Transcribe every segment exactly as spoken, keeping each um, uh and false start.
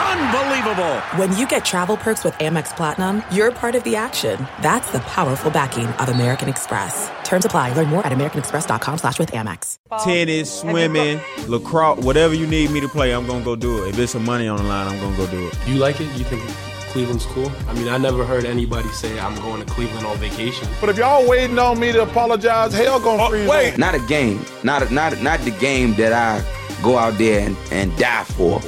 Unbelievable. When you get travel perks with Amex Platinum, you're part of the action. That's the powerful backing of American Express. Terms apply. Learn more at americanexpress.com slash with Amex. Tennis, swimming, lacrosse, whatever you need me to play, I'm going to go do it. If there's some money on the line, I'm going to go do it. You like it? You think Cleveland's cool? I mean, I never heard anybody say I'm going to Cleveland on vacation. But if y'all waiting on me to apologize, hell gonna freeze. Oh, wait. Not a game. Not a, not not the game that I go out there and, and die for.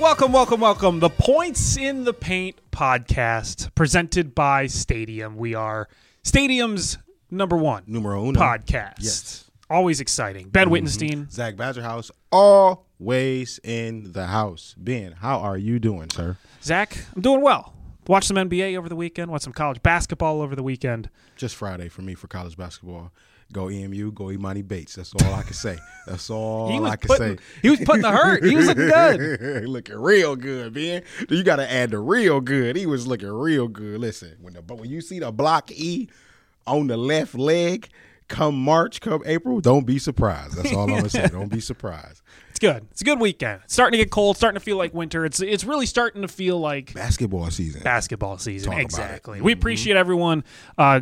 Welcome, welcome, welcome. The Points in the Paint podcast presented by Stadium. We are Stadium's number one Numero uno. podcast. Yes. Always exciting. Ben mm-hmm. Wittenstein. Zach Badgerhouse. Always in the house. Ben, how are you doing, sir? Zach, I'm doing well. Watched some N B A over the weekend. Watched some college basketball over the weekend. Just Friday for me for college basketball. Go E M U, go Imani Bates. That's all I can say. That's all I can putting, say. He was putting the hurt. He was looking good. Looking real good, man. You got to add the real good. He was looking real good. Listen, when the when you see the block E on the left leg, come March, come April, don't be surprised. That's all I'm going to say. Don't be surprised. It's good. It's a good weekend. It's starting to get cold, starting to feel like winter. It's it's really starting to feel like basketball season. Basketball season. Talk exactly. We mm-hmm. appreciate everyone uh,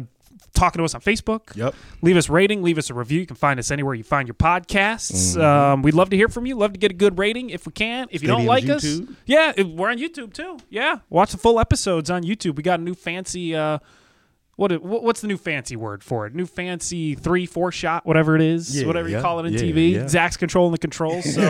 talking to us on Facebook. Yep. Leave us rating. Leave us a review. You can find us anywhere you find your podcasts. Mm-hmm. Um, we'd love to hear from you. Love to get a good rating if we can. If you Stadium's don't like YouTube. us. Yeah. It, we're on YouTube too. Yeah. Watch the full episodes on YouTube. We got a new fancy uh What what's the new fancy word for it? New fancy three, four shot, whatever it is, yeah, whatever yeah, you call it in yeah, T V. Yeah. Zach's controlling the controls. So,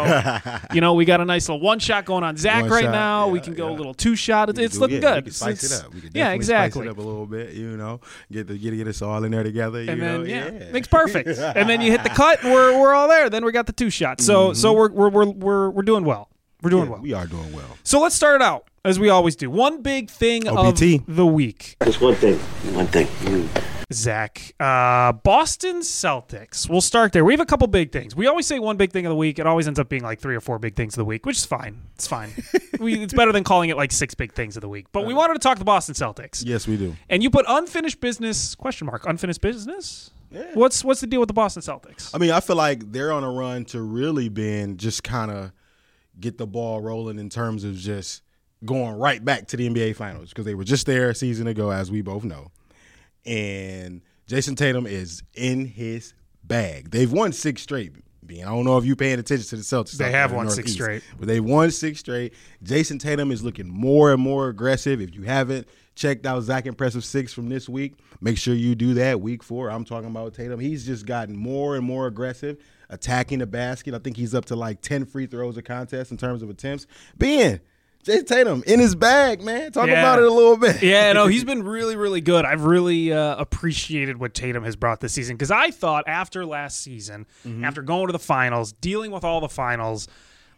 you know, we got a nice little one shot going on Zach one right shot, now. Yeah, we can go yeah. a little two shot. It's, it's do, looking yeah, good. We can spice it's, it up. We can yeah, exactly. Spice it up a little bit, you know, get the, get, get us all in there together. You and then, know? yeah, yeah. makes perfect. And then you hit the cut, and we're we're all there. Then we got the two shots. So mm-hmm. so we're we're we're we're we're doing well. We're doing yeah, well. We are doing well. So let's start it out as we always do. One big thing O P T. of the week. Just one thing. One thing. Mm. Zach, uh, Boston Celtics. We'll start there. We have a couple big things. We always say one big thing of the week. It always ends up being like three or four big things of the week, which is fine. It's fine. we, it's better than calling it like six big things of the week. But uh, we wanted to talk the Boston Celtics. Yes, we do. And you put unfinished business, question mark, unfinished business? Yeah. What's, what's the deal with the Boston Celtics? I mean, I feel like they're on a run to really being just kind of get the ball rolling in terms of just going right back to the N B A Finals because they were just there a season ago, as we both know. And Jayson Tatum is in his bag. They've won six straight. I don't know if you're paying attention to the Celtics. They have won six straight. But they won six straight. Jayson Tatum is looking more and more aggressive. If you haven't checked out Zach Impressive Six from this week, make sure you do that. Week four, I'm talking about Tatum. He's just gotten more and more aggressive, attacking the basket. I think he's up to like ten free throws a contest in terms of attempts. Ben, Jayson Tatum in his bag, man. Talk yeah. about it a little bit. yeah, no, he's been really, really good. I've really uh, appreciated what Tatum has brought this season because I thought after last season, mm-hmm. after going to the finals, dealing with all the finals,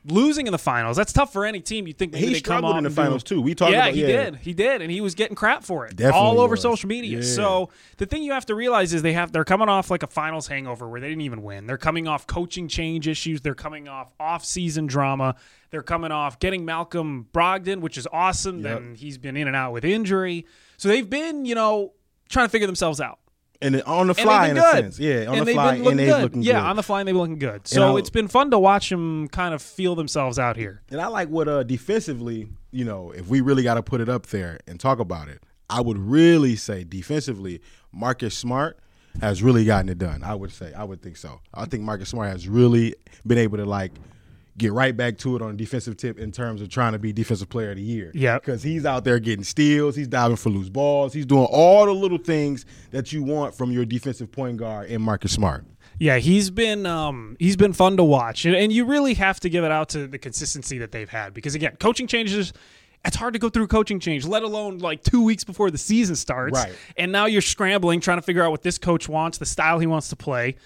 losing in the finals, that's tough for any team. You think maybe he they come on in the finals do, too? We talked yeah, about yeah, he did, he did, and he was getting crap for it Definitely all over was. social media. Yeah. So the thing you have to realize is they have they're coming off like a finals hangover where they didn't even win. They're coming off coaching change issues. They're coming off off-season drama. They're coming off getting Malcolm Brogdon, which is awesome. Yep. Then he's been in and out with injury, so they've been you know trying to figure themselves out. And on the fly, in a sense. Yeah, on the fly, and they're looking good. Yeah, on the fly, and they're looking good. So it's been fun to watch them kind of feel themselves out here. And I like what uh, defensively, you know, if we really got to put it up there and talk about it, I would really say defensively, Marcus Smart has really gotten it done. I would say. I would think so. I think Marcus Smart has really been able to, like, get right back to it on a defensive tip in terms of trying to be defensive player of the year. Yeah. Because he's out there getting steals. He's diving for loose balls. He's doing all the little things that you want from your defensive point guard in Marcus Smart. Yeah, he's been um, he's been fun to watch. And, and you really have to give it out to the consistency that they've had. Because, again, coaching changes – it's hard to go through coaching change, let alone like two weeks before the season starts. Right. And now you're scrambling, trying to figure out what this coach wants, the style he wants to play.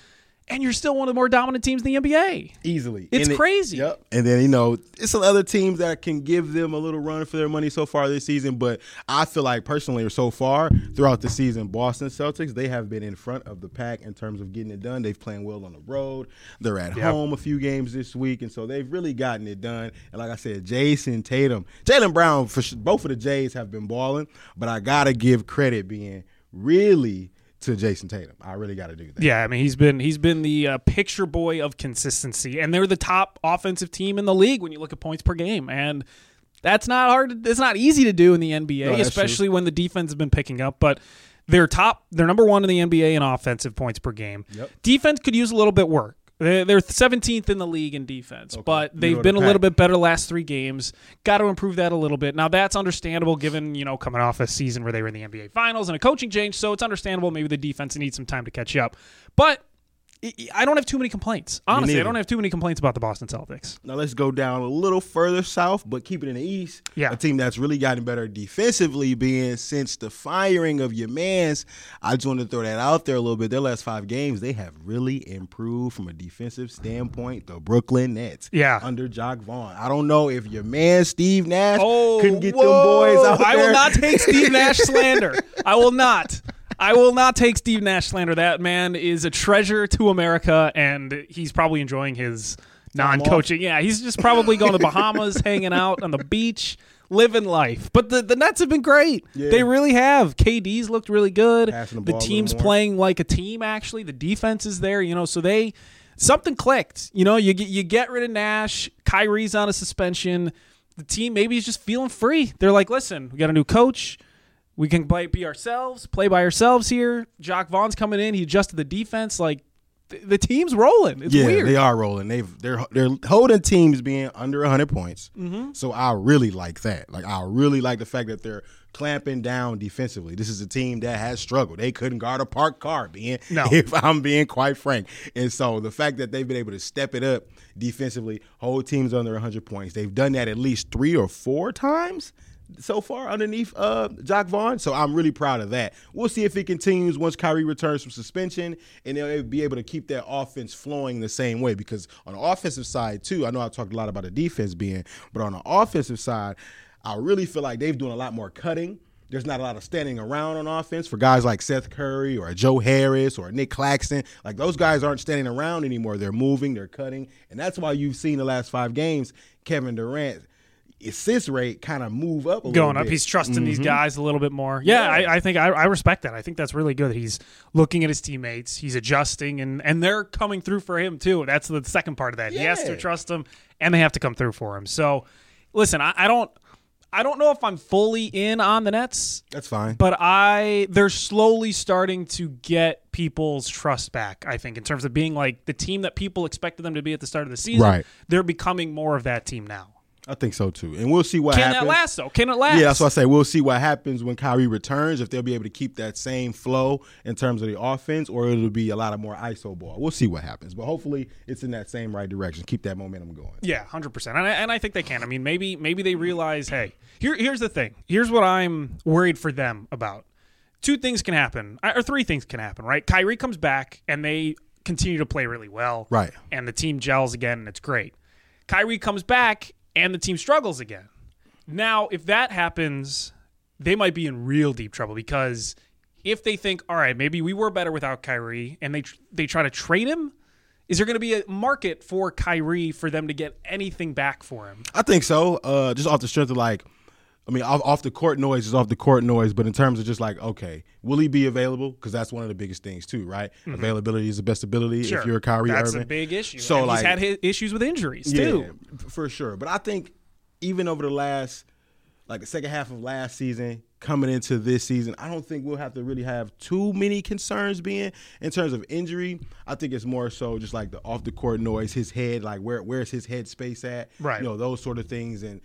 and you're still one of the more dominant teams in the N B A. Easily. It's and crazy. It, yep. And then, you know, it's some other teams that can give them a little run for their money so far this season. But I feel like personally or so far throughout the season, Boston Celtics, they have been in front of the pack in terms of getting it done. They've played well on the road. They're at yep. home a few games this week. And so they've really gotten it done. And like I said, Jayson Tatum, Jaylen Brown, for sh- both of the Jays have been balling. But I got to give credit being really – to Jayson Tatum. I really got to do that. Yeah, I mean, he's been he's been the uh, picture boy of consistency, and they're the top offensive team in the league when you look at points per game, and that's not hard. It's not easy to do in the N B A, no, especially true. when the defense has been picking up, but they're top. They're number one in the N B A in offensive points per game. Yep. Defense could use a little bit work. They're seventeenth in the league in defense, okay. but they've been a little bit better last three games. Got to improve that a little bit. Now, that's understandable given, you know, coming off a season where they were in the N B A Finals and a coaching change, so it's understandable maybe the defense needs some time to catch up. But I don't have too many complaints. Honestly, I don't have too many complaints about the Boston Celtics. Now, let's go down a little further south, but keep it in the East. Yeah. A team that's really gotten better defensively being since the firing of your mans. I just wanted to throw that out there a little bit. Their last five games, they have really improved from a defensive standpoint. The Brooklyn Nets yeah. under Jacque Vaughn. I don't know if your man Steve Nash oh, couldn't get whoa. them boys out I there. I will not take Steve Nash slander. I will not. I will not take Steve Nash slander. That man is a treasure to America, and he's probably enjoying his non-coaching. Yeah, he's just probably going to the Bahamas, hanging out on the beach, living life. But the, the Nets have been great. Yeah. They really have. K D's looked really good. The, the team's playing like a team, actually. The defense is there, you know, so they – something clicked. You know, you get, you get rid of Nash. Kyrie's on a suspension. The team maybe is just feeling free. They're like, listen, we got a new coach. We can play, be ourselves, play by ourselves here. Jacque Vaughn's coming in. He adjusted the defense. Like, th- the team's rolling. It's yeah, weird. They are rolling. They've, they're they're holding teams being under one hundred points. Mm-hmm. So I really like that. Like, I really like the fact that they're clamping down defensively. This is a team that has struggled. They couldn't guard a parked car, being, no. if I'm being quite frank. And so the fact that they've been able to step it up defensively, hold teams under one hundred points, they've done that at least three or four times so far underneath uh, Jacque Vaughn. So I'm really proud of that. We'll see if it continues once Kyrie returns from suspension and they'll be able to keep that offense flowing the same way, because on the offensive side too, I know I talked a lot about the defense being, but on the offensive side, I really feel like they've doing a lot more cutting. There's not a lot of standing around on offense for guys like Seth Curry or Joe Harris or Nick Claxton. Like, those guys aren't standing around anymore. They're moving, they're cutting. And that's why you've seen the last five games, Kevin Durant, assist rate kind of move up a little going up bit. He's trusting mm-hmm. these guys a little bit more. Yeah, yeah. I, I think I, I respect that. I think that's really good. He's looking at his teammates, he's adjusting, and and they're coming through for him too. That's the second part of that. Yeah. He has to trust them, and they have to come through for him. So listen, I, I don't I don't know if I'm fully in on the Nets. That's fine. But I they're slowly starting to get people's trust back, I think, in terms of being like the team that people expected them to be at the start of the season. Right. They're becoming more of that team now. I think so, too. And we'll see what Can happens. Can that last, though? Can it last? Yeah, that's what I say. We'll see what happens when Kyrie returns, if they'll be able to keep that same flow in terms of the offense, or it'll be a lot of more I S O ball. We'll see what happens. But hopefully it's in that same right direction. Keep that momentum going. Yeah, one hundred percent. And I, and I think they can. I mean, maybe maybe they realize, hey, here here's the thing. Here's what I'm worried for them about. Two things can happen, or three things can happen, right? Kyrie comes back, and they continue to play really well. Right. And the team gels again, and it's great. Kyrie comes back, and the team struggles again. Now, if that happens, they might be in real deep trouble, because if they think, all right, maybe we were better without Kyrie, and they tr- they try to trade him, is there going to be a market for Kyrie for them to get anything back for him? I think so. Uh, just off the strength of, like, I mean, off, off the court noise is off the court noise, but in terms of just like, okay, will he be available? Because that's one of the biggest things too, right? Mm-hmm. Availability is the best ability sure. if you're a Kyrie that's Irving. That's a big issue. So and like, he's had his issues with injuries yeah, too. For sure. But I think even over the last, like the second half of last season, coming into this season, I don't think we'll have to really have too many concerns being in terms of injury. I think it's more so just like the off the court noise, his head, like where where's his head space at? Right. You know, those sort of things. And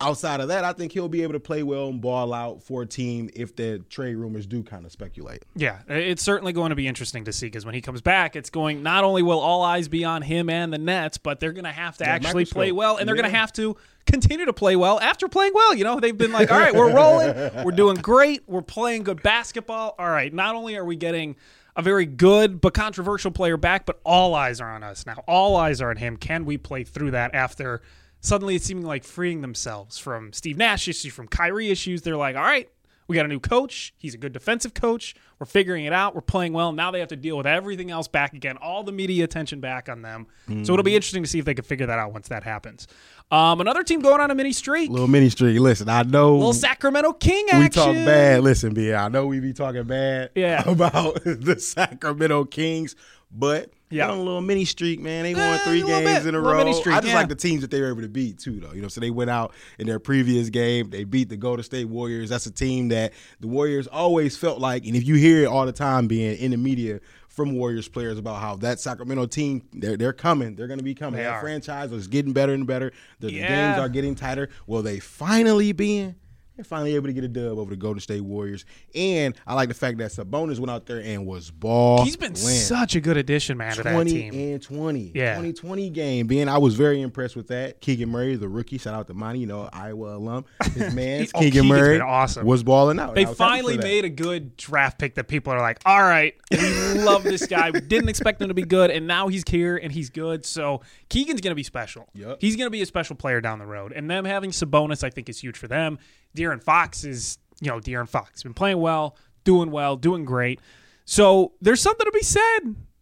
outside of that, I think he'll be able to play well and ball out for a team if the trade rumors do kind of speculate. Yeah, it's certainly going to be interesting to see, because when he comes back, it's going, not only will all eyes be on him and the Nets, but they're going to have to yeah, actually microscope. play well, and they're yeah. going to have to continue to play well after playing well. You know, they've been like, all right, we're rolling, we're doing great, we're playing good basketball. All right, not only are we getting – a very good but controversial player back, but all eyes are on us now. All eyes are on him. Can we play through that after suddenly it's seeming like freeing themselves from Steve Nash issues, from Kyrie issues? They're like, all right, we got a new coach. He's a good defensive coach. We're figuring it out. We're playing well. Now they have to deal with everything else back again, all the media attention back on them. Mm. So it'll be interesting to see if they can figure that out once that happens. Um, another team going on a mini streak. Little mini streak. Listen, I know. Little Sacramento King action. We talk bad. Listen, B, I know we be talking bad yeah. about the Sacramento Kings, but yeah. they're on a little mini streak, man. They won eh, three games bit, in a row. Streak, I just yeah. like the teams that they were able to beat, too, though. You know, so they went out in their previous game. They beat the Golden State Warriors. That's a team that the Warriors always felt like, and if you hear it all the time being in the media from Warriors players about how that Sacramento team, they're, they're coming. They're going to be coming. They that are. franchise is getting better and better. The, yeah. the games are getting tighter. Will they finally be in? They're finally able to get a dub over the Golden State Warriors. And I like the fact that Sabonis went out there and was ball. He's been win. such a good addition, man, to that team. twenty and twenty Yeah. twenty twenty game, Ben. I was very impressed with that. Keegan Murray, the rookie, shout out to Monty, you know, Iowa alum. His man, oh, Keegan Keegan's Murray, been awesome. was balling out. They finally made a good draft pick that people are like, all right, we love this guy. We didn't expect him to be good, and now he's here and he's good. So Keegan's going to be special. Yep. He's going to be a special player down the road. And them having Sabonis, I think, is huge for them. De'Aaron Fox is, you know, De'Aaron Fox. Been playing well, doing well, doing great. So there's something to be said.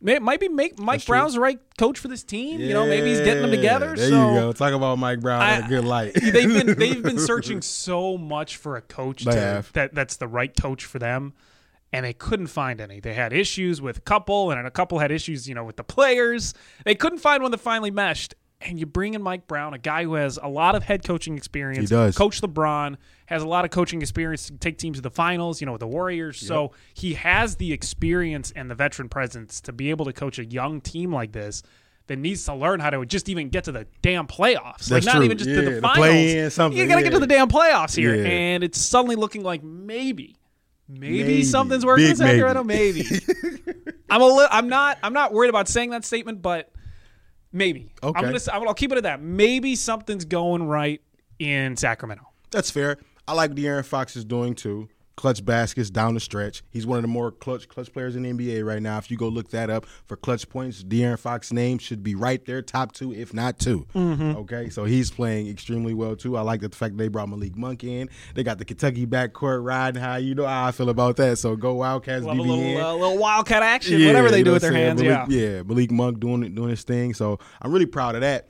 It might be make Mike That's Brown's true. the right coach for this team. Yeah, you know, maybe he's getting them together. There so you go. Talk about Mike Brown I, in a good light. they've been they've been searching so much for a coach to, that that's the right coach for them, and they couldn't find any. They had issues with a couple, and a couple had issues, you know, with the players. They couldn't find one that finally meshed. And you bring in Mike Brown, a guy who has a lot of head coaching experience. He does. Coach LeBron has a lot of coaching experience to take teams to the finals, you know, with the Warriors. Yep. So he has the experience and the veteran presence to be able to coach a young team like this that needs to learn how to just even get to the damn playoffs. That's like not true. even just yeah, to the finals. The you got to yeah. get to the damn playoffs here. Yeah. And it's suddenly looking like maybe – Maybe, maybe something's working Big in Sacramento. Maybe, maybe. I'm a li- I'm not. I'm not worried about saying that statement, but maybe. Okay. I'm gonna. I'll keep it at that. Maybe something's going right in Sacramento. That's fair. I like what De'Aaron Fox is doing too. Clutch baskets down the stretch. He's one of the more clutch clutch players in the N B A right now. If you go look that up for clutch points, De'Aaron Fox's name should be right there, top two, if not two. Mm-hmm. Okay, so he's playing extremely well, too. I like the fact they brought Malik Monk in. They got the Kentucky backcourt riding high. You know how I feel about that. So go Wildcats, D B N. A little, uh, little Wildcat action, yeah, whatever they do with their hands. Malik, yeah. yeah, Malik Monk doing, doing his thing. So I'm really proud of that.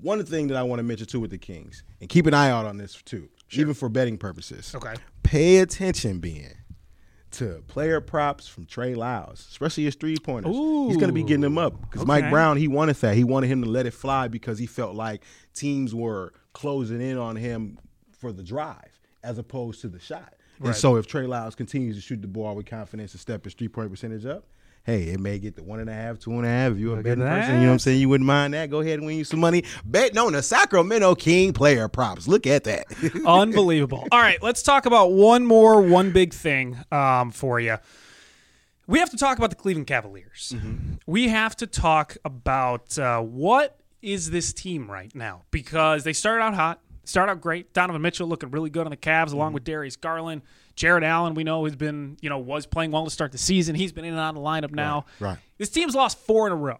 One thing that I want to mention, too, with the Kings, and keep an eye out on this, too, sure. even for betting purposes. Okay. Pay attention, Ben, to player props from Trey Lyles, especially his three-pointers. Ooh. He's going to be getting them up because okay. Mike Brown, he wanted that. He wanted him to let it fly because he felt like teams were closing in on him for the drive as opposed to the shot. Right. And so if Trey Lyles continues to shoot the ball with confidence and step his three-point percentage up, hey, it may get to one and a half, two and a half. If you're a betting person, you know what I'm saying? You wouldn't mind that. Go ahead and win you some money. Betting on the Sacramento King player props. Look at that. Unbelievable. All right, let's talk about one more, one big thing um, for you. We have to talk about the Cleveland Cavaliers. Mm-hmm. We have to talk about uh, what is this team right now? Because they started out hot, started out great. Donovan Mitchell looking really good on the Cavs mm-hmm. along with Darius Garland. Jarrett Allen, we know, has been, you know, was playing well to start the season. He's been in and out of the lineup now. Right, right. This team's lost four in a row.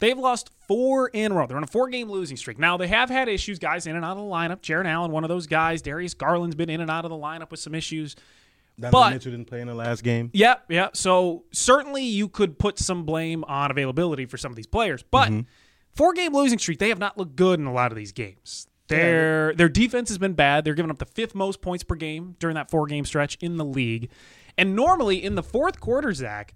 They've lost four in a row. They're on a four-game losing streak. Now, they have had issues, guys, in and out of the lineup. Jarrett Allen, one of those guys. Darius Garland's been in and out of the lineup with some issues. Donovan Mitchell didn't play in the last game. Yep, yeah, yep. Yeah. So, certainly you could put some blame on availability for some of these players. But mm-hmm. four-game losing streak, they have not looked good in a lot of these games. Their their defense has been bad. They're giving up the fifth most points per game during that four-game stretch in the league. And normally in the fourth quarter, Zach,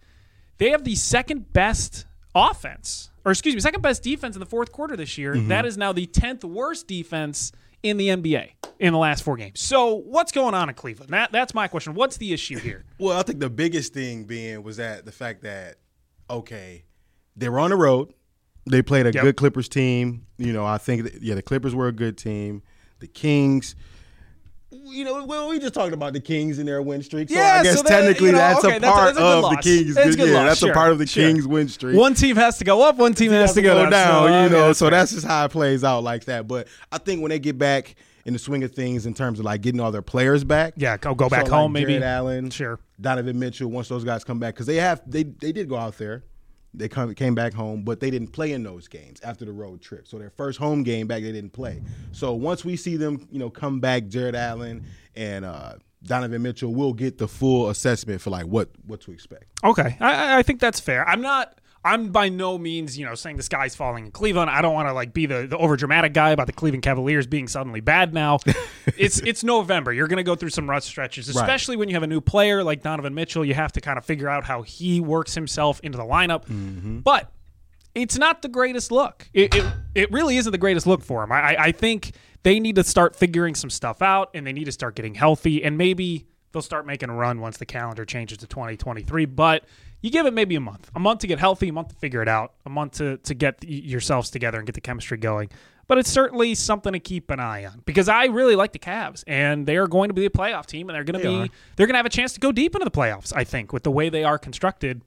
they have the second-best offense, or excuse me, second-best defense in the fourth quarter this year. Mm-hmm. That is now the tenth worst defense in the N B A in the last four games. So what's going on in Cleveland? That, that's my question. What's the issue here? Well, I think the biggest thing being was that the fact that, okay, they were on the road. They played a yep. good Clippers team. You know, I think, that, yeah, the Clippers were a good team. The Kings, you know, well, we just talked about the Kings and their win streak. So yeah, I guess so that, technically you know, that's, okay, a that's, a, that's a part of loss. the Kings. That's yeah, loss, that's sure. a part of the sure. Kings win streak. One team has to go up, one team has, has to go, go down, down. You know, that's so right. that's just how it plays out like that. But I think when they get back in the swing of things in terms of like getting all their players back. Yeah, go go back so, home like, maybe. Jarrett Allen, sure. Donovan Mitchell. Once those guys come back, because they have they they did go out there, they come came back home, but they didn't play in those games after the road trip. So their first home game back, they didn't play. So once we see them, you know, come back, Jarrett Allen and. uh Donovan Mitchell will get the full assessment for like what, what to expect. Okay, I, I think that's fair. I'm not. I'm by no means, you know, saying the sky's falling in Cleveland. I don't want to like be the, the overdramatic guy about the Cleveland Cavaliers being suddenly bad now. It's it's November. You're going to go through some rut stretches, especially right. when you have a new player like Donovan Mitchell. You have to kind of figure out how he works himself into the lineup. Mm-hmm. But it's not the greatest look. It it, it really isn't the greatest look for him. I I think. They need to start figuring some stuff out, and they need to start getting healthy, and maybe they'll start making a run once the calendar changes to twenty twenty-three. But you give it maybe a month, a month to get healthy, a month to figure it out, a month to, to get yourselves together and get the chemistry going. But it's certainly something to keep an eye on, because I really like the Cavs, and they are going to be a playoff team, and they're going to they be are. they're going to have a chance to go deep into the playoffs, I think, with the way they are constructed.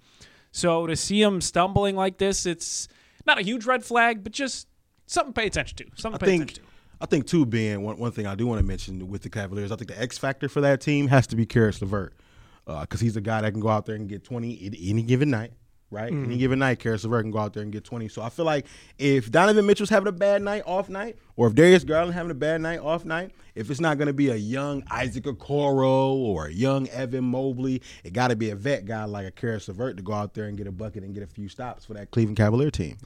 So to see them stumbling like this, it's not a huge red flag, but just something to pay attention to. Something to pay think- attention to. I think, too, Ben, one, one thing I do want to mention with the Cavaliers, I think the X factor for that team has to be Caris LeVert, because uh, he's a guy that can go out there and get twenty at any given night, right? Mm-hmm. Any given night, Caris LeVert can go out there and get twenty. So I feel like if Donovan Mitchell's having a bad night, off night, or if Darius Garland having a bad night, off night, if it's not going to be a young Isaac Okoro or a young Evan Mobley, it got to be a vet guy like a Caris LeVert to go out there and get a bucket and get a few stops for that Cleveland Cavalier team.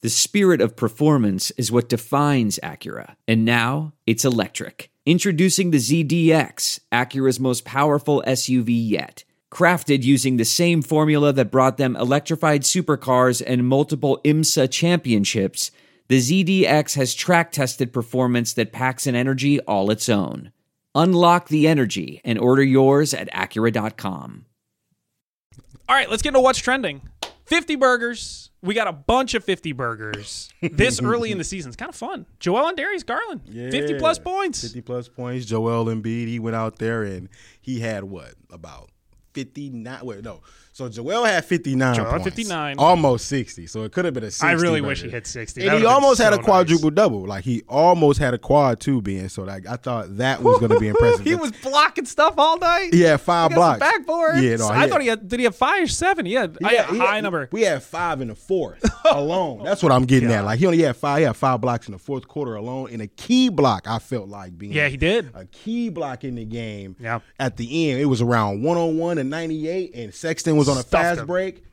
The spirit of performance is what defines Acura. And now, it's electric. Introducing the Z D X, Acura's most powerful S U V yet. Crafted using the same formula that brought them electrified supercars and multiple IMSA championships, the Z D X has track-tested performance that packs an energy all its own. Unlock the energy and order yours at Acura dot com. All right, let's get into what's trending. fifty burgers. We got a bunch of fifty burgers this early in the season. It's kind of fun. Joel and Darius Garland, yeah, fifty-plus points. fifty-plus points. Joel Embiid, he went out there and he had what, about fifty-nine? Wait, no. So Joel had fifty-nine Joel points. fifty-nine. Almost sixty. So it could have been a sixty. I really burger. wish he hit sixty. And that he almost so had a quadruple nice. double. Like, he almost had a quad, too, Ben. So like, I thought that was going to be impressive. He was blocking stuff all night. Yeah, five he blocks. Backboard. Yeah, no, so I had, thought he had, did he have five or seven? Yeah, I had a high had, number. We had five in the fourth alone. That's what I'm getting yeah. at. Like, he only had five. He had five blocks in the fourth quarter alone. And a key block, I felt like, being. Yeah, he did. A key block in the game. Yeah. At the end, it was around one oh one and ninety-eight, and Sexton was on a fast him. break.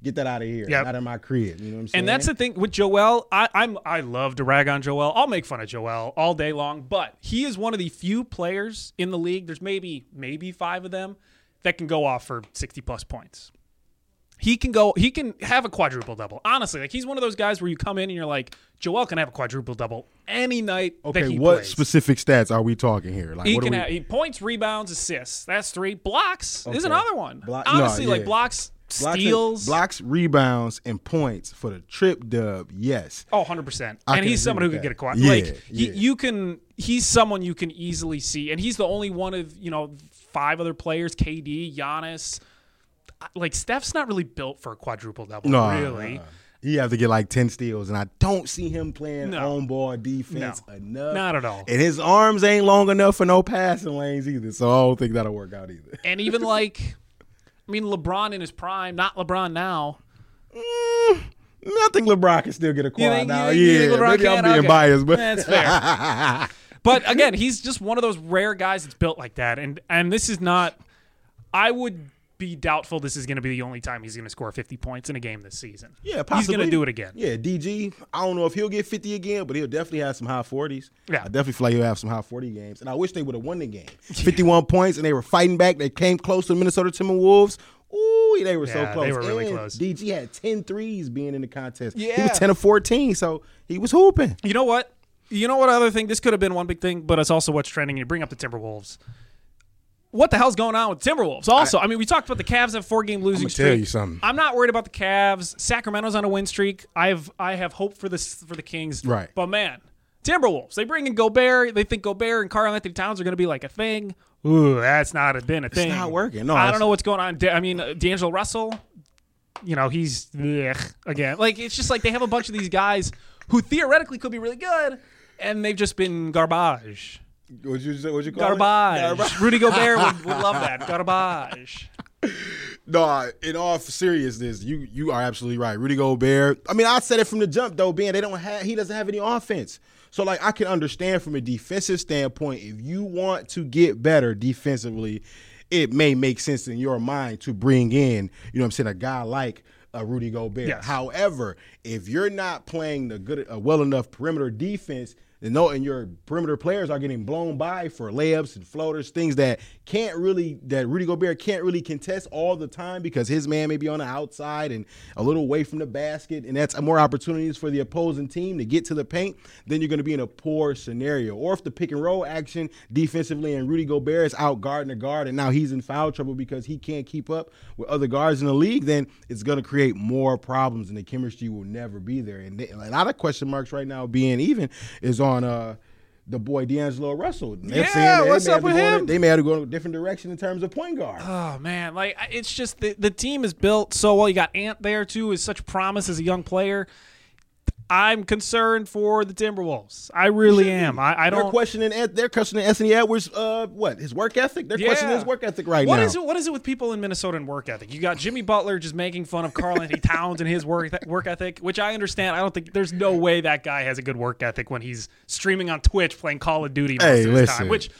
Get that out of here. Yep. Out of my crib. You know what I'm saying? And that's the thing with Joel. I, I'm I love to rag on Joel. I'll make fun of Joel all day long, but he is one of the few players in the league, there's maybe maybe five of them, that can go off for sixty-plus points. He can go. He can have a quadruple double. Honestly, like, he's one of those guys where you come in and you're like, Joel can have a quadruple double any night. Okay, that he what plays. Specific stats are we talking here? Like, he what can we... have he points, rebounds, assists. That's three blocks. Okay. Is another one. Blo- Honestly, no, yeah. like blocks, blocks steals, and, blocks, rebounds, and points for the trip dub. Yes. Oh, one hundred percent. I and he's someone who that. could get a quad. Yeah, like yeah. He, you can. He's someone you can easily see, and he's the only one of you know five other players: K D, Giannis. Like, Steph's not really built for a quadruple double, no, really. No, no. You have to get like ten steals, and I don't see him playing no. on ball defense no, enough. Not at all. And his arms ain't long enough for no passing lanes either, so I don't think that'll work out either. And even like, I mean, LeBron in his prime, not LeBron now. Mm, I think LeBron can still get a quad you think, now. You yeah, think LeBron maybe can? I'm being okay. biased, but that's fair. But again, he's just one of those rare guys that's built like that, and and this is not. I would. Be doubtful this is going to be the only time he's going to score fifty points in a game this season. Yeah, possibly. He's going to do it again. Yeah, D G, I don't know if he'll get fifty again, but he'll definitely have some high forties. Yeah. I definitely feel like he'll have some high forty games, and I wish they would have won the game. fifty-one points, and they were fighting back. They came close to the Minnesota Timberwolves. Ooh, they were yeah, so close. They were really and close. D G had ten threes being in the contest. Yeah. He was ten of fourteen, so he was hooping. You know what? You know what other thing? This could have been one big thing, but it's also what's trending. You bring up the Timberwolves. What the hell's going on with the Timberwolves? Also, I, I mean, we talked about the Cavs have a four-game losing I'm streak. I'm tell you something. I'm not worried about the Cavs. Sacramento's on a win streak. I've I have hope for this for the Kings. Right. But man, Timberwolves. They bring in Gobert. They think Gobert and Carl Anthony Towns are going to be like a thing. Ooh, that's not been a thing. It's not working. No, I don't know what's going on. I mean, D'Angelo Russell. You know, he's ugh, again. Like, it's just like they have a bunch of these guys who theoretically could be really good, and they've just been garbage. What'd you say? What'd you call Garbage. it? Garbage. Rudy Gobert would, would love that. Garbage. No, in all seriousness, you you are absolutely right. Rudy Gobert. I mean, I said it from the jump though, being they don't have he doesn't have any offense. So like I can understand from a defensive standpoint, if you want to get better defensively, it may make sense in your mind to bring in, you know what I'm saying, a guy like a Rudy Gobert. Yes. However, if you're not playing the good a well enough perimeter defense, No, and your perimeter players are getting blown by for layups and floaters, things that can't really that Rudy Gobert can't really contest all the time because his man may be on the outside and a little away from the basket, and that's more opportunities for the opposing team to get to the paint. Then you're going to be in a poor scenario. Or if the pick and roll action defensively and Rudy Gobert is out guarding a guard and now he's in foul trouble because he can't keep up with other guards in the league, then it's going to create more problems and the chemistry will never be there. And a lot of question marks right now being even is on on uh, the boy D'Angelo Russell. They're yeah, they what's up with him? To, they may have to go in a different direction in terms of point guard. Oh, man. Like, it's just the, the team is built so well. You got Ant there, too, is such promise as a young player. I'm concerned for the Timberwolves. I really am. I, I don't. They're questioning. They're questioning Anthony Edwards. Uh, what his work ethic? They're yeah. questioning his work ethic right what now. What is it? What is it with people in Minnesota and work ethic? You got Jimmy Butler just making fun of Karl Anthony Towns and his work work ethic, which I understand. I don't think there's no way that guy has a good work ethic when he's streaming on Twitch playing Call of Duty most hey, of his listen. time. Which.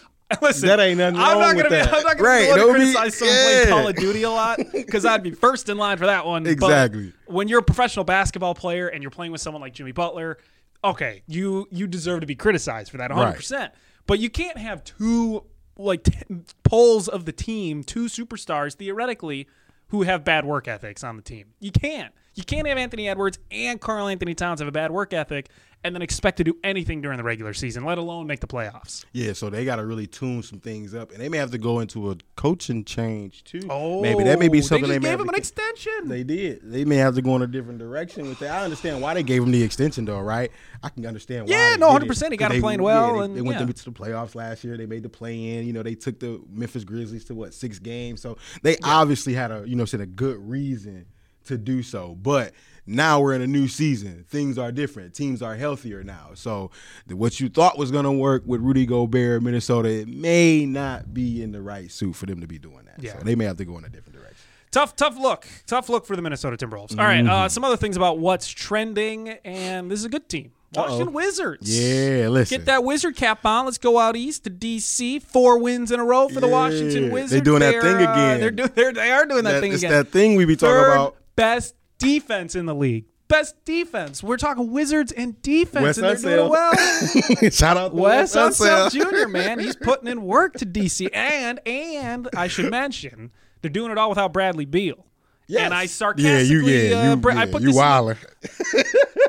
Listen, that ain't nothing wrong I'm not with gonna, that. I'm not going right. to criticize someone yeah. playing Call of Duty a lot because I'd be first in line for that one. Exactly. But when you're a professional basketball player and you're playing with someone like Jimmy Butler, okay, you you deserve to be criticized for that one hundred percent. Right. But you can't have two like t- poles of the team, two superstars theoretically, who have bad work ethics on the team. You can't. You can't have Anthony Edwards and Karl Anthony Towns have a bad work ethic and then expect to do anything during the regular season, let alone make the playoffs. Yeah, so they got to really tune some things up, and they may have to go into a coaching change too. Oh, maybe that may be something they, just they may gave him an extension. They did. They may have to go in a different direction with that. I understand why they gave him the extension, though, right? I can understand. why. Yeah, no, one hundred percent. He got him playing well, yeah, they, and they went yeah. to the playoffs last year. They made the play-in. You know, they took the Memphis Grizzlies to what six games. So they yeah. obviously had a you know said a good reason to do so, but. Now we're in a new season. Things are different. Teams are healthier now. So what you thought was going to work with Rudy Gobert, Minnesota, it may not be in the right suit for them to be doing that. Yeah. So they may have to go in a different direction. Tough, tough look. Tough look for the Minnesota Timberwolves. Mm-hmm. All right, uh, some other things about what's trending, and this is a good team. Washington Uh-oh. Wizards. Yeah, listen. Get that Wizard cap on. Let's go out east to D C. Four wins in a row for yeah. the Washington Wizards. They're doing they're, that thing again. Uh, they're do- they're, they are doing that, that thing again. It's that thing we be talking Third about. Best defense in the league. Best defense. We're talking Wizards and defense, West and they're doing well. Shout out to Wes Unseld Junior, man. He's putting in work to D C. And, and I should mention, they're doing it all without Bradley Beal. Yes. And I sarcastically, yeah, you, yeah, uh, you, Bra- yeah, I put you this wilder.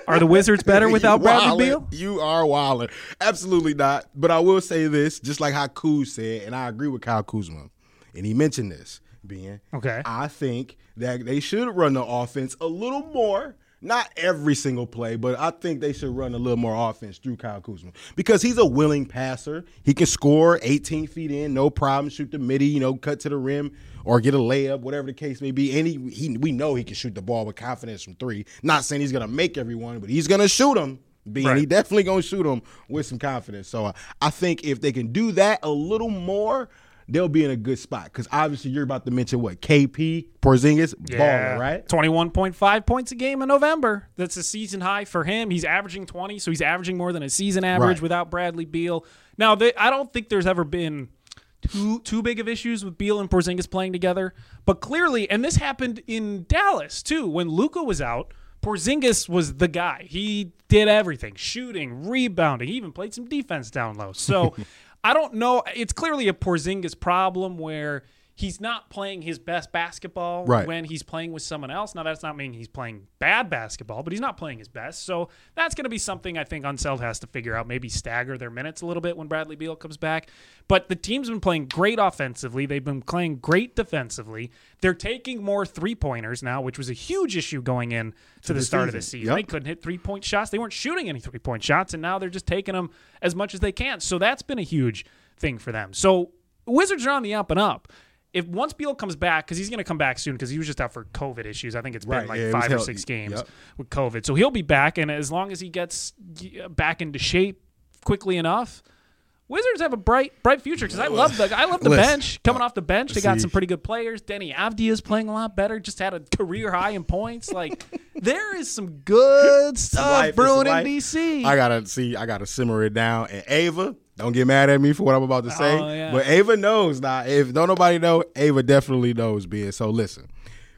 Are the Wizards better without Bradley Beal? You are wilder. Absolutely not. But I will say this, just like how Kuz said, and I agree with Kyle Kuzma, and he mentioned this, Ben. Okay. I think that they should run the offense a little more. Not every single play, but I think they should run a little more offense through Kyle Kuzma because he's a willing passer. He can score eighteen feet in, no problem, shoot the middie, you know, cut to the rim or get a layup, whatever the case may be. And he, he we know he can shoot the ball with confidence from three. Not saying he's going to make everyone, but he's going to shoot them. Being right. He definitely going to shoot them with some confidence. So uh, I think if they can do that a little more, they'll be in a good spot because obviously you're about to mention what K P Porzingis yeah. baller, right? twenty-one point five points a game in November. That's a season high for him. He's averaging twenty, so he's averaging more than a season average right. without Bradley Beal. Now, they, I don't think there's ever been too too big of issues with Beal and Porzingis playing together, but clearly, and this happened in Dallas too when Luka was out. Porzingis was the guy. He did everything: shooting, rebounding. He even played some defense down low. So. I don't know. It's clearly a Porzingis problem where he's not playing his best basketball right. when he's playing with someone else. Now, that's not meaning he's playing bad basketball, but he's not playing his best. So that's going to be something I think Unseld has to figure out, maybe stagger their minutes a little bit when Bradley Beal comes back. But the team's been playing great offensively. They've been playing great defensively. They're taking more three-pointers now, which was a huge issue going in to, to the, the start season. of the season. Yep. They couldn't hit three-point shots. They weren't shooting any three-point shots, and now they're just taking them as much as they can. So that's been a huge thing for them. So Wizards are on the up and up. If once Beal comes back, because he's going to come back soon because he was just out for COVID issues. I think it's been right, like yeah, five or six games yep. with COVID. So he'll be back, and as long as he gets back into shape quickly enough, Wizards have a bright, bright future because I love the I love the Listen, bench. Coming off the bench, they got some pretty good players. Denny Avdia is playing a lot better. Just had a career high in points. Like there is some good stuff life, brewing in D C. I gotta see. I gotta simmer it down. And Ava, don't get mad at me for what I'm about to say. Oh, yeah. But Ava knows now. Nah, if don't nobody know, Ava definitely knows. Ben. So listen,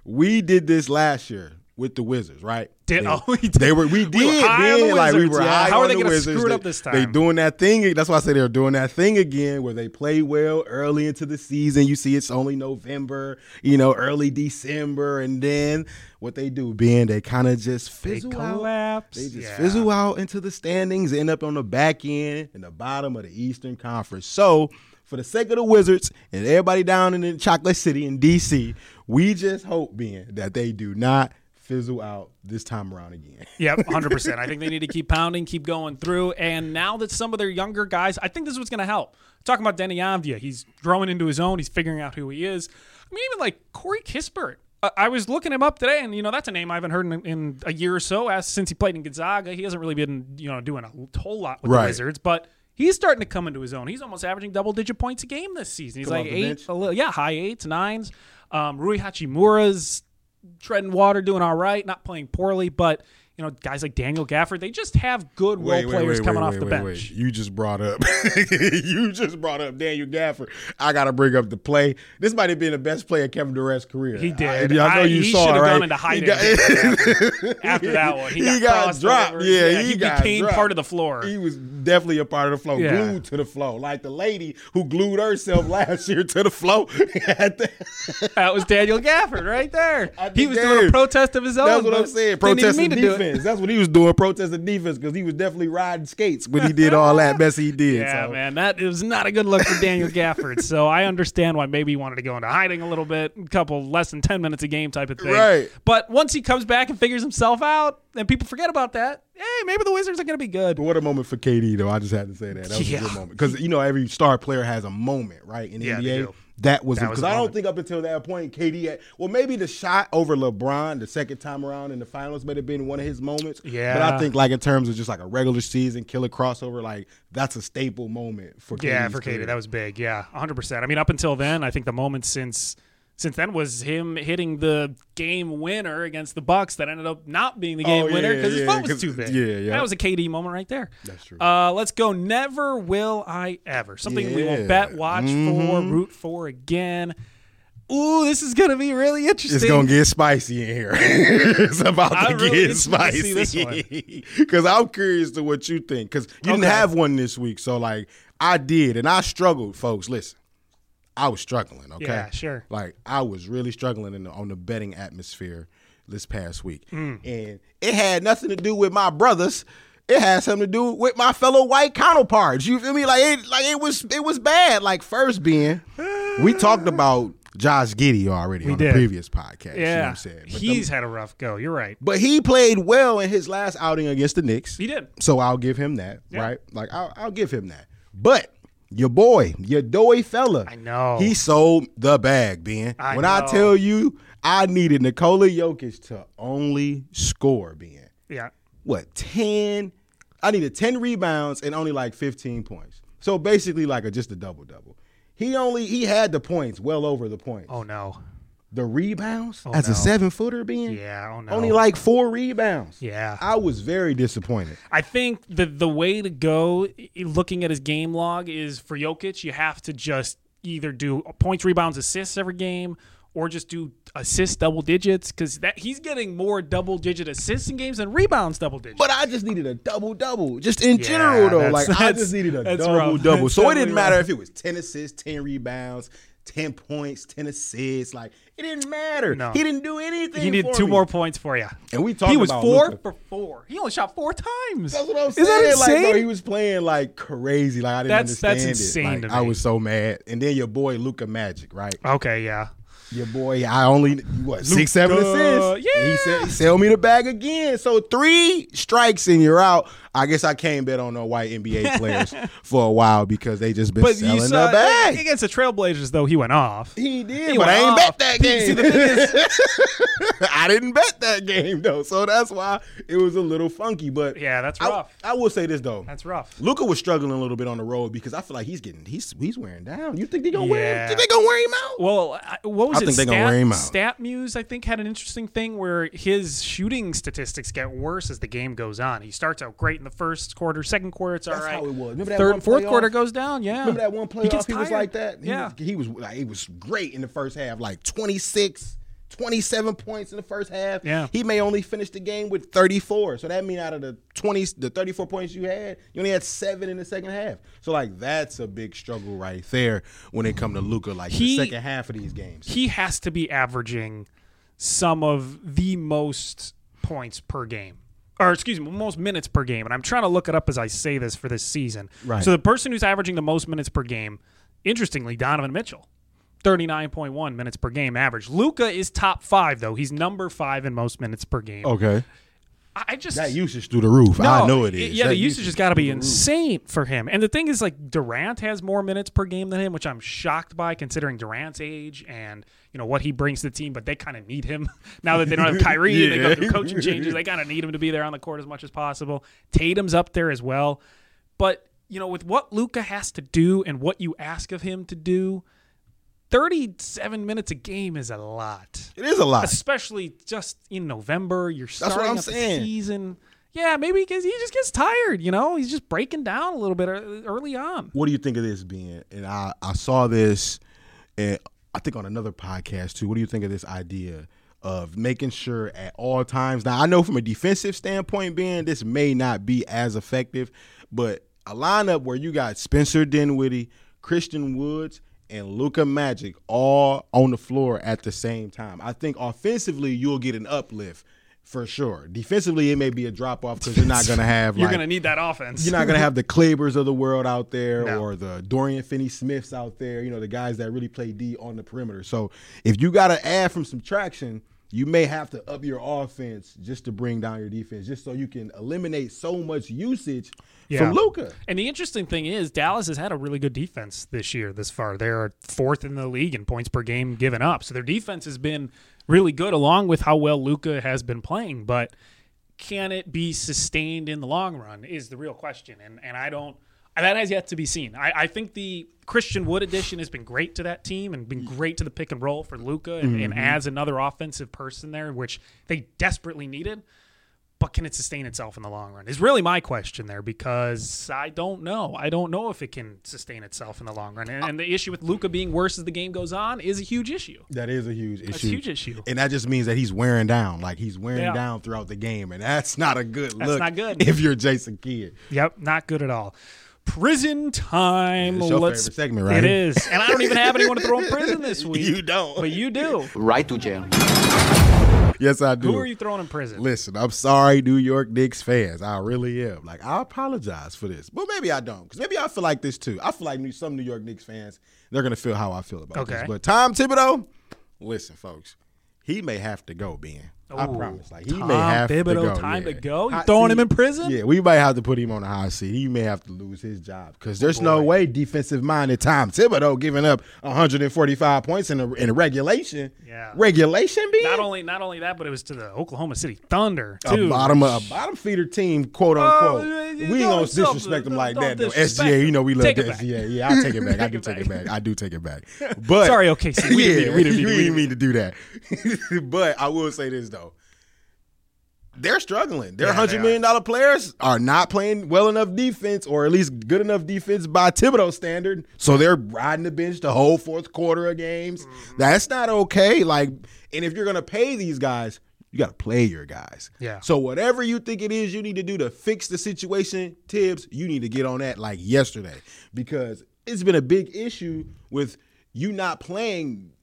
we did this last year with the Wizards, right? Did they, oh, we did. They were we did. We were high on the Wizards, like we were yeah. high How are they the gonna screw it up this time? They, they doing that thing. That's why I say they're doing that thing again, where they play well early into the season. You see, it's only November, you know, early December, and then what they do, Ben, they kind of just fizzle they collapse. Out. They just yeah. fizzle out into the standings, end up on the back end in the bottom of the Eastern Conference. So, for the sake of the Wizards and everybody down in Chocolate City in D C, we just hope, Ben, that they do not fizzle out this time around again. Yep, one hundred percent. I think they need to keep pounding, keep going through. And now that some of their younger guys, I think this is what's going to help. Talking about Denny Avdia, he's growing into his own. He's figuring out who he is. I mean, even like Corey Kispert. Uh, I was looking him up today, and, you know, that's a name I haven't heard in, in a year or so. As since he played in Gonzaga, he hasn't really been, you know, doing a whole lot with right. the Wizards. But he's starting to come into his own. He's almost averaging double-digit points a game this season. He's come like eight, a little, yeah, high eights, nines. Um, Rui Hachimura's treading water, doing all right, not playing poorly. But, you know, guys like Daniel Gafford, they just have good role wait, players wait, wait, coming wait, off wait, the wait, bench. Wait. You just brought up you just brought up Daniel Gafford. I got to bring up the play. This might have been the best play of Kevin Durant's career. He did. I, I know I, you he saw it, right? He should have gone into hiding after, after that one. He got, he got dropped. Over. Yeah, yeah, he, he got became dropped. Part of the floor. He was definitely a part of the floor, yeah. glued to the floor, like the lady who glued herself last year to the floor. That was Daniel Gafford right there. He was doing a protest of his own. That's what I'm saying. Protesting defense. That's what he was doing, protesting defense, because he was definitely riding skates when he did all that mess he did. Yeah, so. man, that was not a good look for Daniel Gafford. So I understand why maybe he wanted to go into hiding a little bit, a couple less than ten minutes a game type of thing. Right. But once he comes back and figures himself out, and people forget about that. Hey, maybe the Wizards are going to be good. But what a moment for K D, though. I just had to say that. That was yeah. a good moment. Because, you know, every star player has a moment, right, in the yeah, N B A. That was because I don't think up until that point, K D had, well, maybe the shot over LeBron the second time around in the finals may have been one of his moments. Yeah. But I think, like, in terms of just, like, a regular season, killer crossover, like, that's a staple moment for K D. Yeah, for K D. That was big. Yeah, one hundred percent. I mean, up until then, I think the moment since – Since then was him hitting the game winner against the Bucks that ended up not being the game oh, yeah, winner because yeah, his foot was too big. Yeah, yeah. That was a K D moment right there. That's true. Uh, let's go. Never will I ever. Something yeah. we will bet, watch mm-hmm. for, root for again. Ooh, this is going to be really interesting. It's going to get spicy in here. It's about to I'm get really spicy. Because I'm curious to what you think. Because you okay. didn't have one this week. So, like, I did. And I struggled, folks. Listen. I was struggling, okay? Yeah, sure. Like, I was really struggling in the, on the betting atmosphere this past week. Mm. And it had nothing to do with my brothers. It had something to do with my fellow white counterparts. You feel me? Like, it, like it was it was bad. Like, first being, we talked about Josh Giddey already we on did. the previous podcast. Yeah. You know what I'm saying? But He's them, had a rough go. You're right. But he played well in his last outing against the Knicks. He did. So I'll give him that, yeah. right? Like, I'll, I'll give him that. But your boy, your doughy fella. I know. He sold the bag, Ben. I when know. I tell you, I needed Nikola Jokic to only score, Ben. Yeah. What, ten? I needed ten rebounds and only like fifteen points. So basically like a, just a double-double. He only, he had the points, well over the points. Oh, no. The rebounds oh, as no. a seven-footer, Ben? Yeah, oh, no. Only like four rebounds. Yeah. I was very disappointed. I think the, the way to go, looking at his game log, is for Jokic, you have to just either do points, rebounds, assists every game, or just do assist double digits, because that he's getting more double-digit assists in games than rebounds double digits. But I just needed a double-double, just in yeah, general, though. Like, I just needed a double-double. So it didn't matter rough. if it was ten assists, ten rebounds, ten points, ten assists. Like, it didn't matter. No. He didn't do anything. He needed two me. more points for you. And we talked about He was about four Luka. for four. He only shot four times. That's what I'm saying. Is that insane? Like, bro, he was playing like crazy. Like, I didn't that's, understand that's it. That's insane like, to me. I was so mad. And then your boy Luka Magic, right? Okay, yeah. Your boy, I only, what, six, seven assists? Yeah. He said, sell me the bag again. So three strikes and you're out. I guess I can't bet on no white N B A players for a while because they just been but selling saw, the bag. Against the Trailblazers, though, he went off. He did, he but I ain't off. bet that game. See, the thing is, I didn't bet that game, though. So that's why it was a little funky. But yeah, that's rough. I, I will say this, though. That's rough. Luka was struggling a little bit on the road because I feel like he's getting he's he's wearing down. You think they're going to yeah. wear him? Think they're going to wear him out? Well, I, what was I it? I think they're going to wear him out. Stat Muse, I think, had an interesting thing where his shooting statistics get worse as the game goes on. He starts out great in the first quarter, second quarter, it's all That's right. That's how it was. Remember that Third, one fourth playoff? Quarter goes down, yeah. Remember that one playoff? He, gets he was like that? He yeah. Was, he, was, like, he was great in the first half, like twenty-six, twenty-seven points in the first half. Yeah. He may only finish the game with thirty-four. So that means out of the twenty, the thirty-four points you had, you only had seven in the second half. So, like, that's a big struggle right there when it comes to Luka, like he, the second half of these games. He has to be averaging some of the most points per game. Or excuse me, most minutes per game. And I'm trying to look it up as I say this for this season. Right. So the person who's averaging the most minutes per game, interestingly, Donovan Mitchell, thirty-nine point one minutes per game average. Luka is top five, though. He's number five in most minutes per game. Okay. I just That usage through the roof. No, I know it is. Yeah, that the usage has got to be insane for him. And the thing is, like, Durant has more minutes per game than him, which I'm shocked by considering Durant's age and, you know, what he brings to the team. But they kind of need him now that they don't have Kyrie. yeah. They go through coaching changes. They kind of need him to be there on the court as much as possible. Tatum's up there as well. But, you know, with what Luka has to do and what you ask of him to do, thirty-seven minutes a game is a lot. It is a lot. Especially just in November. You're starting up the season. Yeah, maybe because he just gets tired, you know? He's just breaking down a little bit early on. What do you think of this being? And I, I saw this, and I think on another podcast, too. What do you think of this idea of making sure at all times? Now, I know from a defensive standpoint, Ben, this may not be as effective, but a lineup where you got Spencer Dinwiddie, Christian Woods, and Luka Magic all on the floor at the same time. I think offensively you'll get an uplift for sure. Defensively it may be a drop off because you're not going to have you're like, going to need that offense. You're not going to have the Klebers of the world out there no. or the Dorian Finney-Smiths out there. You know, the guys that really play D on the perimeter. So if you got to add from subtraction, you may have to up your offense just to bring down your defense, just so you can eliminate so much usage yeah. from Luka. And the interesting thing is Dallas has had a really good defense this year this far. They're fourth in the league in points per game given up. So their defense has been really good along with how well Luka has been playing. But can it be sustained in the long run is the real question. And and I don't – that has yet to be seen. I, I think the Christian Wood addition has been great to that team and been great to the pick and roll for Luka and, mm-hmm. and adds another offensive person there, which they desperately needed. But can it sustain itself in the long run is really my question there, because I don't know. I don't know if it can sustain itself in the long run. And, and the issue with Luka being worse as the game goes on is a huge issue. That is a huge issue. That's a huge issue. And that just means that he's wearing down. Like he's wearing yeah. down throughout the game. And that's not a good that's look not good. If you're Jason Kidd. Yep, not good at all. Prison time. It's your Let's, favorite segment, right? It is. And I don't even have anyone to throw in prison this week. You don't. But you do. Right to jail. Yes, I do. Who are you throwing in prison? Listen, I'm sorry, New York Knicks fans. I really am. Like, I apologize for this. But maybe I don't, because maybe I feel like this, too. I feel like some New York Knicks fans, they're going to feel how I feel about okay. this. But Tom Thibodeau, listen, folks, he may have to go, Ben. Ooh, I promise. Like, he Tom may have Thibodeau, to go. Time yeah. to go? You throwing seat. Him in prison? Yeah, we might have to put him on a hot seat. He may have to lose his job because there's Boy. no way defensive-minded Tom Thibodeau giving up one forty-five points in a, in a regulation. Yeah. Regulation, being? Not only not only that, but it was to the Oklahoma City Thunder, too. A bottom, a bottom feeder team, quote-unquote. Oh, we ain't going to disrespect them like that. No, S G A, you know we love the S G A. Yeah, I'll take it back. I do take it back. I do take it back. But sorry, O K C. We didn't mean to do that. But I will say this, though. They're struggling. Their yeah, one hundred million dollars are. players are not playing well enough defense, or at least good enough defense by Thibodeau standard, so they're riding the bench the whole fourth quarter of games. Mm. That's not okay. Like, and if you're going to pay these guys, you got to play your guys. Yeah. So whatever you think it is you need to do to fix the situation, Tibbs, you need to get on that like yesterday, because it's been a big issue with you not playing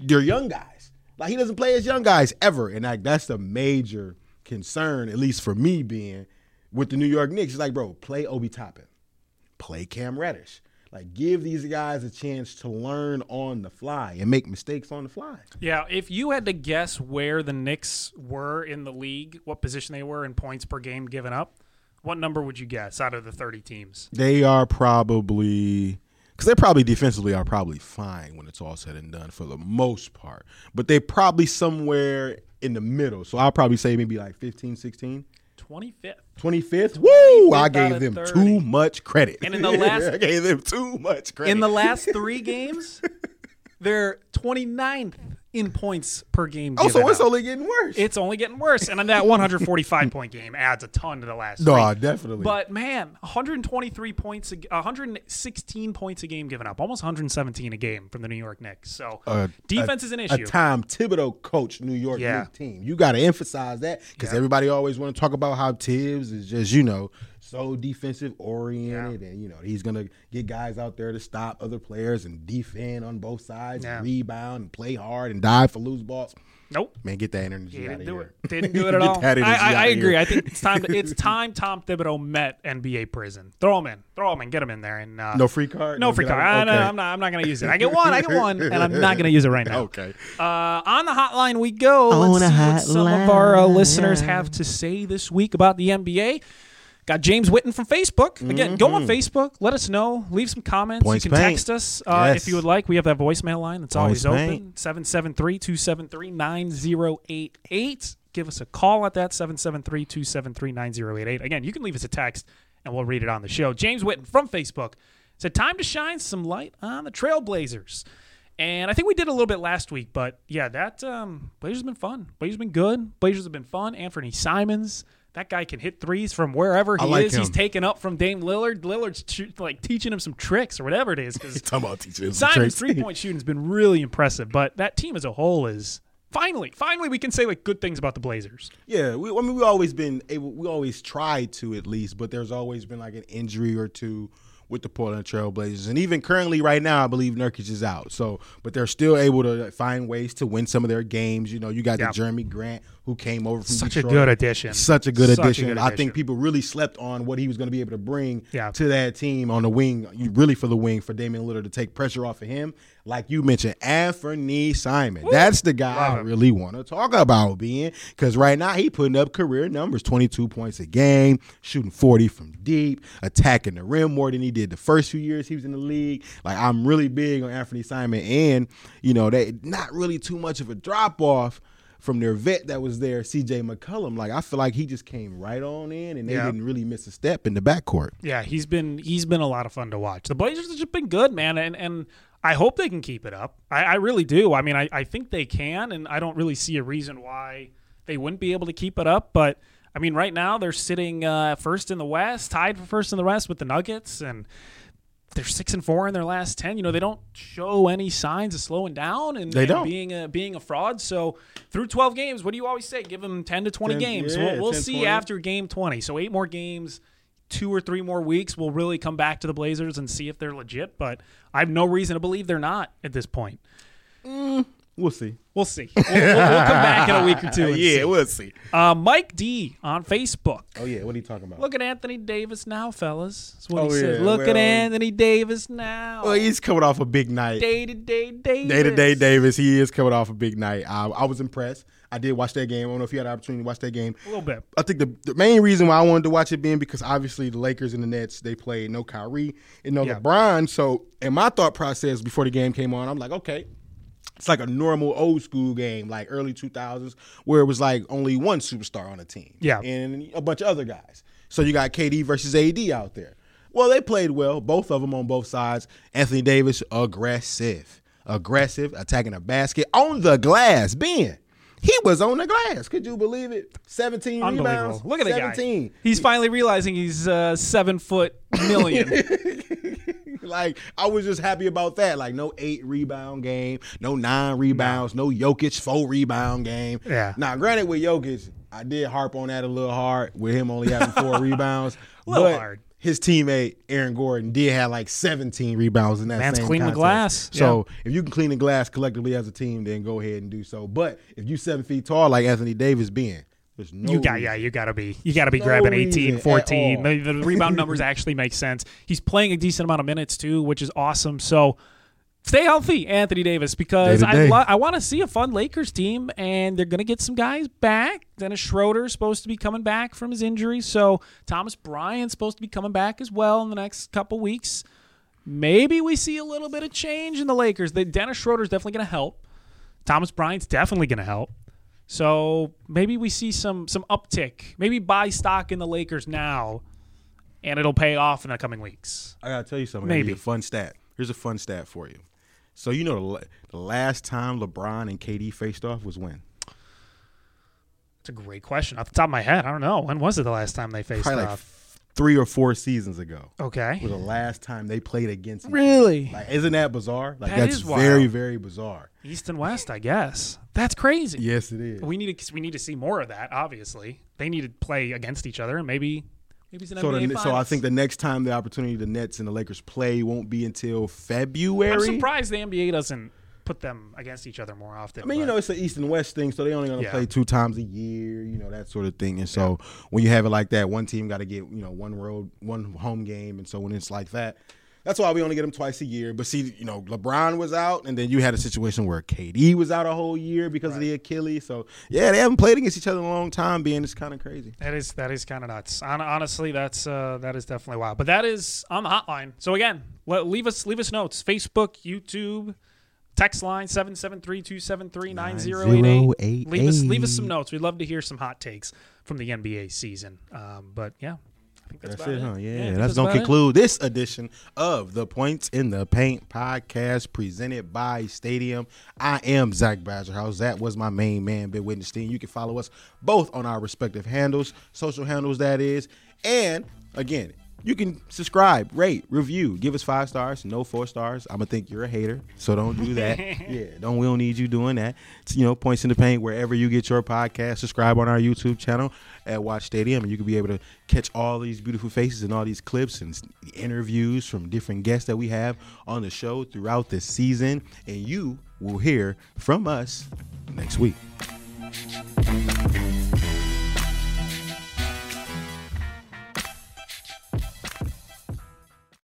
your young guys. Like, he doesn't play his young guys ever, and like that's the major concern, at least for me, being with the New York Knicks. It's like, bro, play Obi Toppin, play Cam Reddish, Like, give these guys a chance to learn on the fly and make mistakes on the fly. Yeah, if you had to guess where the Knicks were in the league, what position they were in points per game given up, what number would you guess out of the thirty teams? They are probably – because they probably defensively are probably fine when it's all said and done for the most part. But they're probably somewhere in the middle. So I'll probably say maybe like fifteen, sixteen. twenty-fifth. twenty-fifth? Woo! I gave them thirty. Too much credit. And in the last I gave them too much credit. In the last three games, they're twenty-ninth in points per game. Oh, so it's up. only getting worse. It's only getting worse. And then that one forty-five point game adds a ton to the last three. No, definitely. But man, one hundred twenty-three points, one hundred sixteen points a game given up, almost one hundred seventeen a game from the New York Knicks. So uh, defense a, is an issue. A Tom Thibodeau coached New York yeah. Knicks team. You got to emphasize that because yeah. everybody always want to talk about how Tibbs is just, you know, so defensive oriented, yeah. and you know he's gonna get guys out there to stop other players and defend on both sides, yeah. and rebound and play hard and dive for loose balls. Nope, man, get that energy yeah, out of here. It. Didn't do it at all. I, I, I agree. Here. I think it's time. To, it's time Tom Thibodeau met N B A prison. Throw him in. Throw him in. Get him in there. And uh, no free card. No, no free card. I, okay. I, I'm not. I'm not gonna use it. I get one. I get one, and I'm not gonna use it right now. Okay. Uh, on the hotline we go. On Let's see what some line. of our uh, listeners have to say this week about the N B A. Got James Witten from Facebook. Again, mm-hmm. go on Facebook. Let us know. Leave some comments. Points you can paint. text us uh, yes. if you would like. We have that voicemail line that's Points always open. seven seven three, two seven three, nine zero eight eight. Give us a call at that, seven seven three, two seven three, nine zero eight eight. Again, you can leave us a text, and we'll read it on the show. James Witten from Facebook said, time to shine some light on the Trailblazers. And I think we did a little bit last week, but, yeah, that um, Blazers have been fun. Blazers have been good. Blazers have been fun. Anthony Simons. That guy can hit threes from wherever he like is. Him. He's taken up from Dame Lillard. Lillard's t- like teaching him some tricks or whatever it is. Talking about teaching him some tricks. Simon's three-point shooting has been really impressive, but that team as a whole is finally, finally, we can say like good things about the Blazers. Yeah, we, I mean, we've always been able. We always tried to at least, but there's always been like an injury or two with the Portland Trail Blazers. And even currently right now, I believe Nurkic is out. So, but they're still able to find ways to win some of their games. You know, you got yeah. the Jeremy Grant who came over from Such Detroit. a good addition. Such a good Such addition. A good I addition. think people really slept on what he was going to be able to bring yeah. to that team on the wing, really for the wing, for Damian Lillard to take pressure off of him. Like you mentioned, Anthony Simon. Woo. That's the guy wow. I really want to talk about being, because right now he putting up career numbers, twenty-two points a game, shooting forty from deep, attacking the rim more than he did the first few years he was in the league. Like, I'm really big on Anthony Simon, and, you know, they not really too much of a drop-off from their vet that was there, C J McCollum. Like, I feel like he just came right on in, and they yeah. didn't really miss a step in the backcourt. Yeah, he's been he's been a lot of fun to watch. The Blazers have just been good, man, and and I hope they can keep it up. I, I really do. I mean, I, I think they can, and I don't really see a reason why they wouldn't be able to keep it up. But, I mean, right now they're sitting uh, first in the West, tied for first in the West with the Nuggets, and they're six and four in their last ten. You know, they don't show any signs of slowing down and, and being a being a fraud. So through twelve games, what do you always say? Give them ten to twenty ten, games. Yeah, we'll we'll ten, see twenty. After game twenty. So eight more games, two or three more weeks. We'll really come back to the Blazers and see if they're legit. But I have no reason to believe they're not at this point. Mm, we'll see. We'll see. We'll, we'll, we'll come back in a week or two. And yeah, see. we'll see. Uh, Mike D on Facebook. Oh, yeah. What are you talking about? Look at Anthony Davis now, fellas. That's what oh, he yeah. said. Look well, at Anthony Davis now. Well, he's coming off a big night. Day-to-day Davis. Day-to-day Davis. He is coming off a big night. I, I was impressed. I did watch that game. I don't know if you had an opportunity to watch that game. A little bit. I think the, the main reason why I wanted to watch it being because obviously the Lakers and the Nets, they played no Kyrie and no yeah. LeBron. So in my thought process before the game came on, I'm like, okay. It's like a normal old school game, like early two thousands, where it was like only one superstar on a team. Yeah. And a bunch of other guys. So you got K D versus A D out there. Well, they played well, both of them on both sides. Anthony Davis, aggressive. Aggressive, attacking a basket on the glass. Ben, he was on the glass. Could you believe it? seventeen rebounds. Look at seventeen. The guy. He's finally realizing he's uh, seven foot million. Like, I was just happy about that. Like, no eight-rebound game, no nine rebounds, no Jokic four-rebound game. Yeah. Now, granted, with Jokic, I did harp on that a little hard with him only having four rebounds. A little but hard. His teammate, Aaron Gordon, did have like seventeen rebounds in that Man's same clean contest. the glass. So, yeah. if you can clean the glass collectively as a team, then go ahead and do so. But if you seven feet tall like Anthony Davis being, There's no you got, yeah, you got to be, you got to be no grabbing eighteen, fourteen. The, the rebound numbers actually make sense. He's playing a decent amount of minutes too, which is awesome. So stay healthy, Anthony Davis, because day day. I lo- I want to see a fun Lakers team, and they're going to get some guys back. Dennis Schroeder is supposed to be coming back from his injury, so Thomas Bryant's supposed to be coming back as well in the next couple weeks. Maybe we see a little bit of change in the Lakers. The Dennis Schroeder's definitely going to help. Thomas Bryant's definitely going to help. So maybe we see some some uptick. Maybe buy stock in the Lakers now, and it'll pay off in the coming weeks. I got to tell you something. Maybe a fun stat. Here's a fun stat for you. So you know the last time LeBron and K D faced off was when? That's a great question. Off the top of my head, I don't know. When was it the last time they faced Probably off? Like f- three or four seasons ago. Okay. Was the last time they played against Really? Each other. Like, isn't that bizarre? Like that that's is wild. very, very bizarre. East and West, I guess. That's crazy. Yes, it is. We need to we need to see more of that. Obviously, they need to play against each other, and maybe. So, the, so I think the next time the opportunity the Nets and the Lakers play won't be until February. I'm surprised the N B A doesn't put them against each other more often. I mean, you know, it's an East and West thing, so they only going to yeah. play two times a year, you know, that sort of thing. And so yeah. when you have it like that, one team got to get, you know, one road, one home game. And so when it's like that, that's why we only get them twice a year. But see, you know, LeBron was out, and then you had a situation where K D was out a whole year because right. of the Achilles. So, yeah, they haven't played against each other in a long time, being it's kind of crazy. That is that is kind of nuts. Honestly, that's uh, that is definitely wild. But that is on the hotline. So, again, leave us leave us notes. Facebook, YouTube, text line seven seven three, two seven three, nine zero eight eight. Leave us, leave us some notes. We'd love to hear some hot takes from the N B A season. Um, but, yeah. I think that's, that's it, it, huh? Yeah, yeah that's, that's going to conclude it. This edition of the Points in the Paint podcast presented by Stadium. I am Zach Badgerhouse. That was my main man, Ben Wittenstein. You can follow us both on our respective handles, social handles, that is. And, again, you can subscribe, rate, review, give us five stars, no four stars. I'm going to think you're a hater, so don't do that. yeah, don't we don't need you doing that. It's, you know, Points in the Paint, wherever you get your podcast. Subscribe on our YouTube channel at Watch Stadium, and you can be able to catch all these beautiful faces and all these clips and interviews from different guests that we have on the show throughout this season. And you will hear from us next week.